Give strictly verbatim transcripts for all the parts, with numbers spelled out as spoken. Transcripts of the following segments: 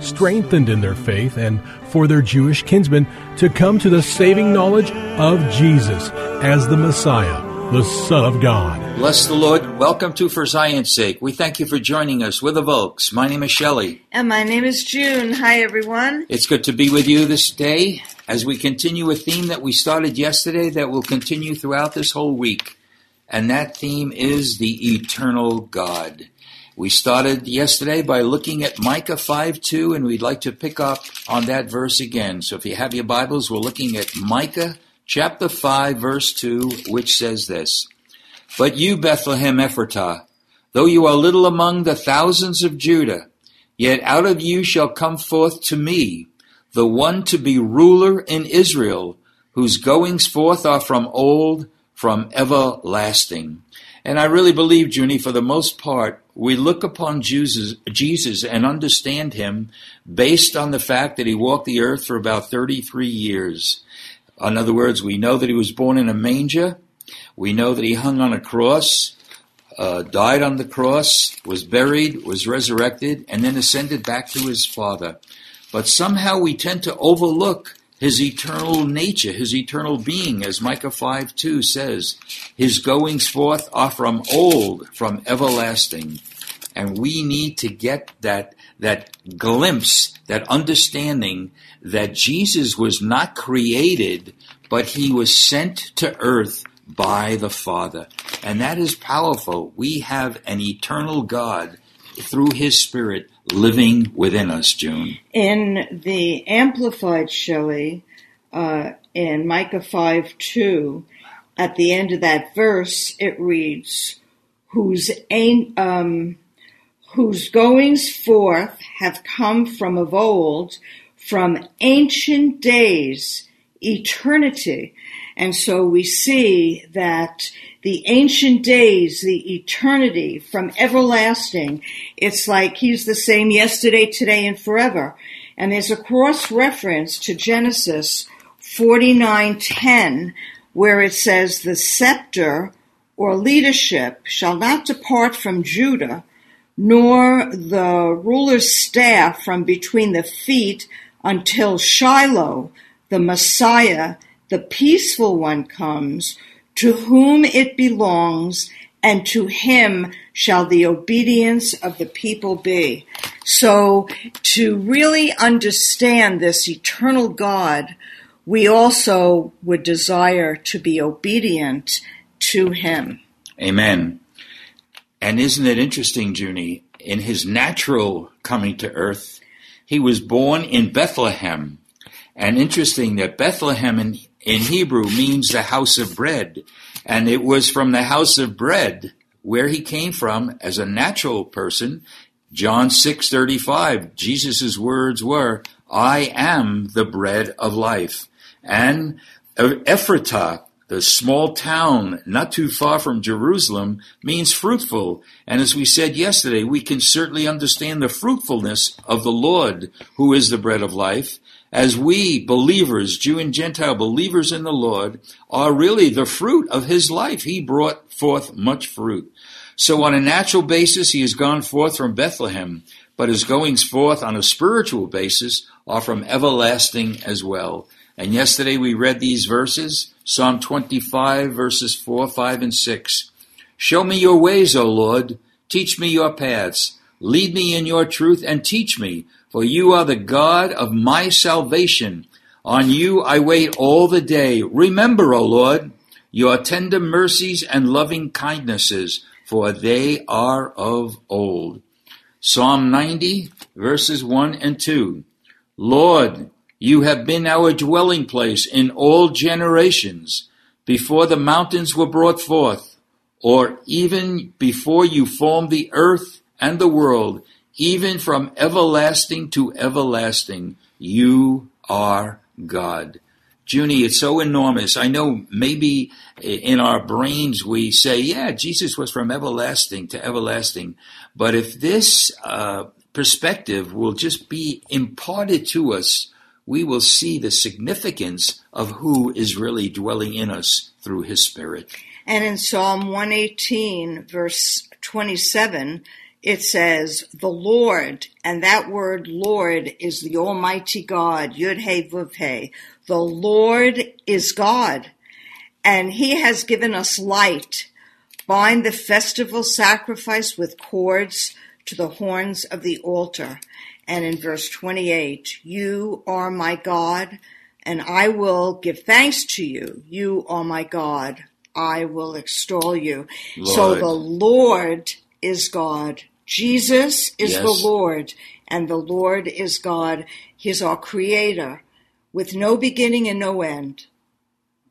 strengthened in their faith and for their Jewish kinsmen to come to the saving knowledge of Jesus as the Messiah, the Son of God. Bless the Lord. Welcome to For Zion's Sake. We thank you for joining us. We're the Volks. My name is Shelley. And my name is June. Hi, everyone. It's good to be with you this day as we continue a theme that we started yesterday that will continue throughout this whole week. And that theme is the eternal God. We started yesterday by looking at Micah five two, and we'd like to pick up on that verse again. So if you have your Bibles, we're looking at Micah chapter five, verse two, which says this: "But you, Bethlehem Ephratah, though you are little among the thousands of Judah, yet out of you shall come forth to me the one to be ruler in Israel, whose goings forth are from old, from everlasting." And I really believe, Junie, for the most part, we look upon Jesus, Jesus and understand him based on the fact that he walked the earth for about thirty-three years. In other words, we know that he was born in a manger. We know that he hung on a cross, uh, died on the cross, was buried, was resurrected, and then ascended back to his Father. But somehow we tend to overlook his eternal nature, his eternal being, as Micah five two says. His goings forth are from old, from everlasting. And we need to get that, that glimpse, that understanding that Jesus was not created, but he was sent to earth by the Father. And that is powerful. We have an eternal God through his Spirit living within us, June. In the Amplified, Shelley, uh, in Micah five two, at the end of that verse, it reads, whose, um, whose goings forth have come from of old, from ancient days, eternity. And so we see that the ancient days, the eternity, from everlasting, it's like he's the same yesterday, today, and forever. And there's a cross-reference to Genesis forty-nine ten, where it says, the scepter, or leadership, shall not depart from Judah, nor the ruler's staff from between the feet, until Shiloh, the Messiah, the peaceful one, comes, to whom it belongs, and to him shall the obedience of the people be. So to really understand this eternal God, we also would desire to be obedient to him. Amen. And isn't it interesting, Junie, in his natural coming to earth, he was born in Bethlehem. And interesting that Bethlehem in In Hebrew means the house of bread, and it was from the house of bread where he came from as a natural person. John six thirty-five, Jesus' words were, "I am the bread of life." And Ephratah, the small town not too far from Jerusalem, means fruitful. And as we said yesterday, we can certainly understand the fruitfulness of the Lord, who is the bread of life, as we believers, Jew and Gentile believers in the Lord, are really the fruit of his life. He brought forth much fruit. So on a natural basis, he has gone forth from Bethlehem, but his goings forth on a spiritual basis are from everlasting as well. And yesterday we read these verses, Psalm twenty-five, verses four, five, and six. Show me your ways, O Lord. Teach me your paths. Lead me in your truth and teach me. For you are the God of my salvation. On you I wait all the day. Remember, O Lord, your tender mercies and loving kindnesses, for they are of old. Psalm ninety, verses one and two. Lord, you have been our dwelling place in all generations, before the mountains were brought forth, or even before you formed the earth and the world, even from everlasting to everlasting, you are God. Junie, it's so enormous. I know maybe in our brains we say, yeah, Jesus was from everlasting to everlasting. But if this uh, perspective will just be imparted to us, we will see the significance of who is really dwelling in us through his Spirit. And in Psalm one eighteen, verse twenty-seven, it says, the Lord, and that word Lord is the Almighty God, Yod-Heh-Vuv-Heh. The Lord is God, and he has given us light. Bind the festival sacrifice with cords to the horns of the altar. And in verse twenty-eight, you are my God, and I will give thanks to you. You are my God, I will extol you. Lord. So the Lord is God. Jesus is yes. the Lord, and the Lord is God. He's our Creator with no beginning and no end.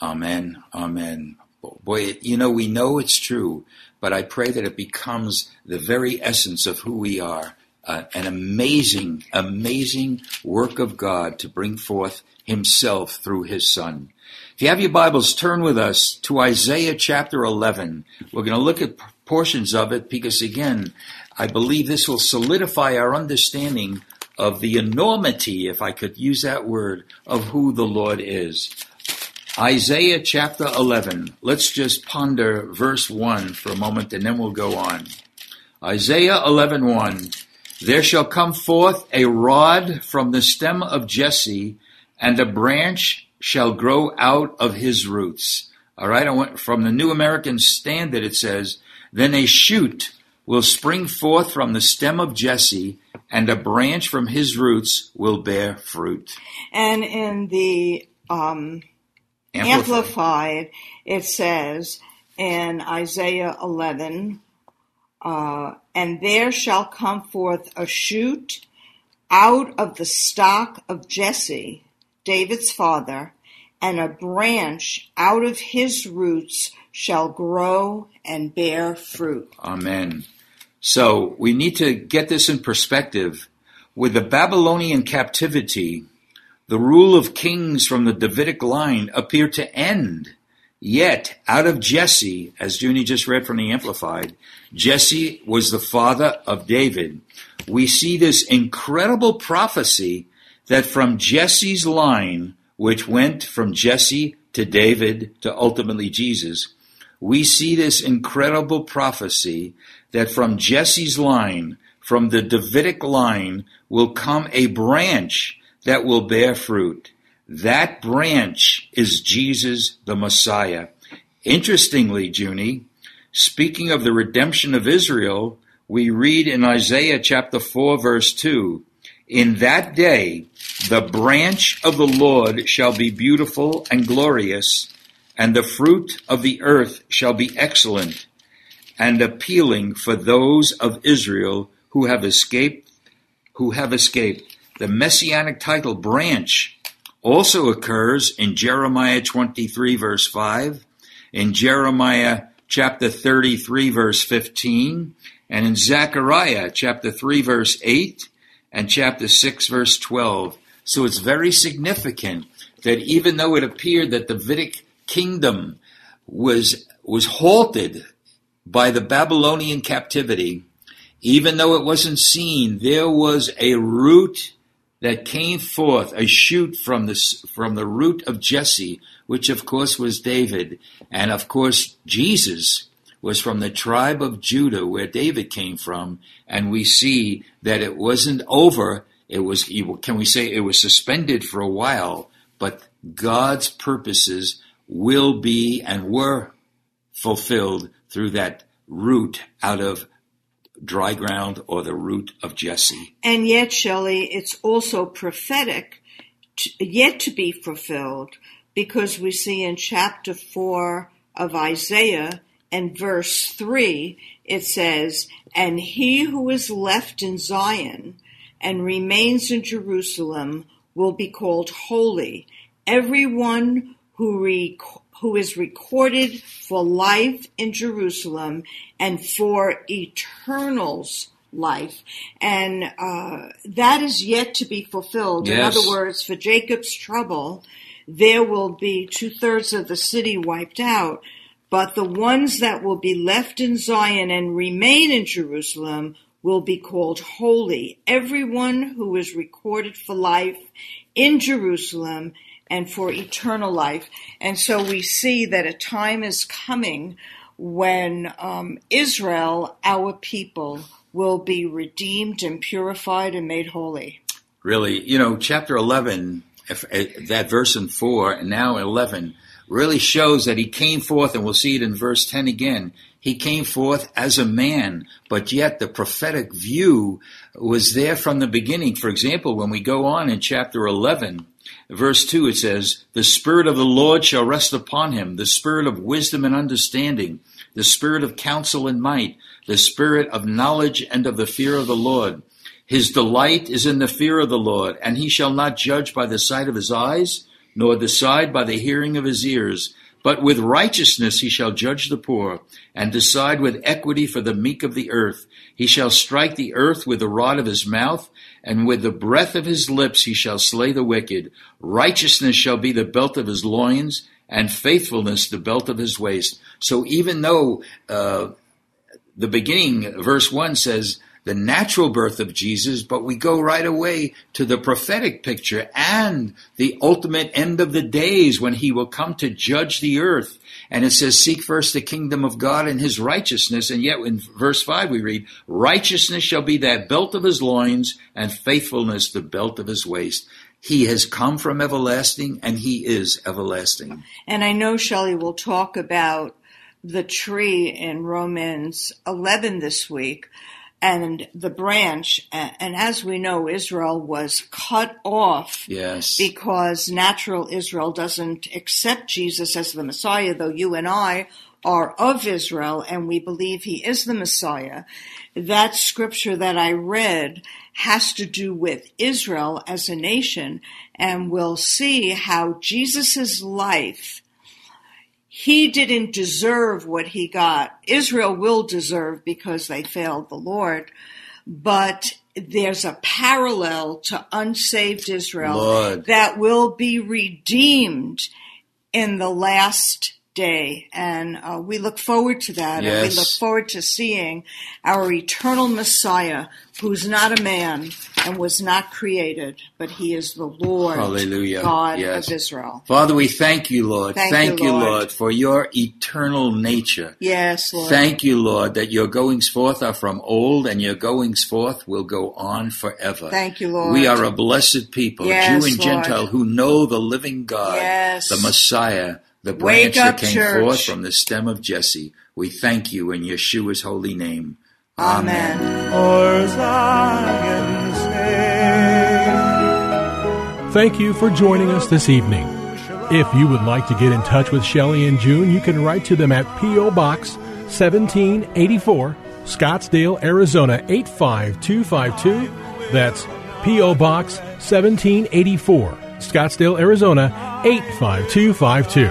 Amen. Amen. Boy, you know, we know it's true, but I pray that it becomes the very essence of who we are. Uh, an amazing, amazing work of God to bring forth himself through his Son. If you have your Bibles, turn with us to Isaiah chapter eleven. We're going to look at portions of it because, again, I believe this will solidify our understanding of the enormity, if I could use that word, of who the Lord is. Isaiah chapter eleven. Let's just ponder verse one for a moment, and then we'll go on. Isaiah eleven one. There shall come forth a rod from the stem of Jesse, and a branch shall grow out of his roots. All right, I want, from the New American Standard it says, then a shoot will spring forth from the stem of Jesse, and a branch from his roots will bear fruit. And in the um, Amplified. Amplified, it says in Isaiah eleven, uh, and there shall come forth a shoot out of the stock of Jesse, David's father, and a branch out of his roots shall grow and bear fruit. Amen. So we need to get this in perspective. With the Babylonian captivity, the rule of kings from the Davidic line appeared to end. Yet, out of Jesse, as Junie just read from the Amplified, Jesse was the father of David. We see this incredible prophecy that from Jesse's line, which went from Jesse to David to ultimately Jesus, we see this incredible prophecy that from Jesse's line, from the Davidic line, will come a branch that will bear fruit. That branch is Jesus the Messiah. Interestingly, Junie, speaking of the redemption of Israel, we read in Isaiah chapter four, verse two, in that day, the branch of the Lord shall be beautiful and glorious, and the fruit of the earth shall be excellent and appealing for those of Israel who have escaped, who have escaped. The messianic title branch also occurs in Jeremiah twenty-three, verse five, in Jeremiah chapter thirty-three, verse fifteen, and in Zechariah chapter three, verse eight, and chapter six, verse twelve. So it's very significant that even though it appeared that the Davidic kingdom was, was halted by the Babylonian captivity, even though it wasn't seen, there was a root that came forth, a shoot from the, from the root of Jesse, which of course was David. And of course, Jesus was from the tribe of Judah, where David came from, and we see that it wasn't over. It was, can we say, it was suspended for a while, but God's purposes will be and were fulfilled through that root out of dry ground, or the root of Jesse. And yet, Shelley, it's also prophetic yet to be fulfilled, because we see in chapter four of Isaiah and verse three, it says, "And he who is left in Zion and remains in Jerusalem will be called holy. Everyone who rec- who is recorded for life in Jerusalem and for eternal's life." And uh, that is yet to be fulfilled. Yes. In other words, for Jacob's trouble, there will be two-thirds of the city wiped out, but the ones that will be left in Zion and remain in Jerusalem will be called holy. Everyone who is recorded for life in Jerusalem and for eternal life. And so we see that a time is coming when um, Israel, our people, will be redeemed and purified and made holy. Really, you know, chapter eleven, if, if that verse in four, and now eleven, really shows that he came forth, and we'll see it in verse ten again, he came forth as a man, but yet the prophetic view was there from the beginning. For example, when we go on in chapter eleven, verse two, it says, "The Spirit of the Lord shall rest upon him, the Spirit of wisdom and understanding, the Spirit of counsel and might, the Spirit of knowledge and of the fear of the Lord. His delight is in the fear of the Lord, and he shall not judge by the sight of his eyes, nor decide by the hearing of his ears. But with righteousness he shall judge the poor, and decide with equity for the meek of the earth. He shall strike the earth with the rod of his mouth, and with the breath of his lips he shall slay the wicked. Righteousness shall be the belt of his loins, and faithfulness the belt of his waist." So even though uh the beginning, verse one, says the natural birth of Jesus, but we go right away to the prophetic picture and the ultimate end of the days when he will come to judge the earth. And it says, "Seek first the kingdom of God and his righteousness." And yet in verse five we read, "Righteousness shall be that belt of his loins, and faithfulness the belt of his waist." He has come from everlasting, and he is everlasting. And I know Shelley will talk about the tree in Romans eleven this week, and the branch, and as we know, Israel was cut off. Yes. Because natural Israel doesn't accept Jesus as the Messiah, though you and I are of Israel, and we believe he is the Messiah. That scripture that I read has to do with Israel as a nation, and we'll see how Jesus's life, he didn't deserve what he got. Israel will deserve because they failed the Lord. But there's a parallel to unsaved Israel, Lord, that will be redeemed in the last day. And uh, we look forward to that. Yes. And we look forward to seeing our eternal Messiah, who's not a man and was not created, but he is the Lord. Hallelujah. God, yes, of Israel. Father, we thank you, Lord. Thank, thank you, Lord. Lord, for your eternal nature. Yes, Lord. Thank you, Lord, that your goings forth are from old, and your goings forth will go on forever. Thank you, Lord. We are a blessed people, yes, Jew and Lord, Gentile, who know the living God, yes, the Messiah, the branch up, that came church. forth from the stem of Jesse. We thank you in Yeshua's holy name. Amen. Thank you for joining us this evening. If you would like to get in touch with Shelley and June, you can write to them at P O. Box seventeen eighty-four, Scottsdale, Arizona eight five two five two. That's P O. Box seventeen eighty-four, Scottsdale, Arizona eight five two five two.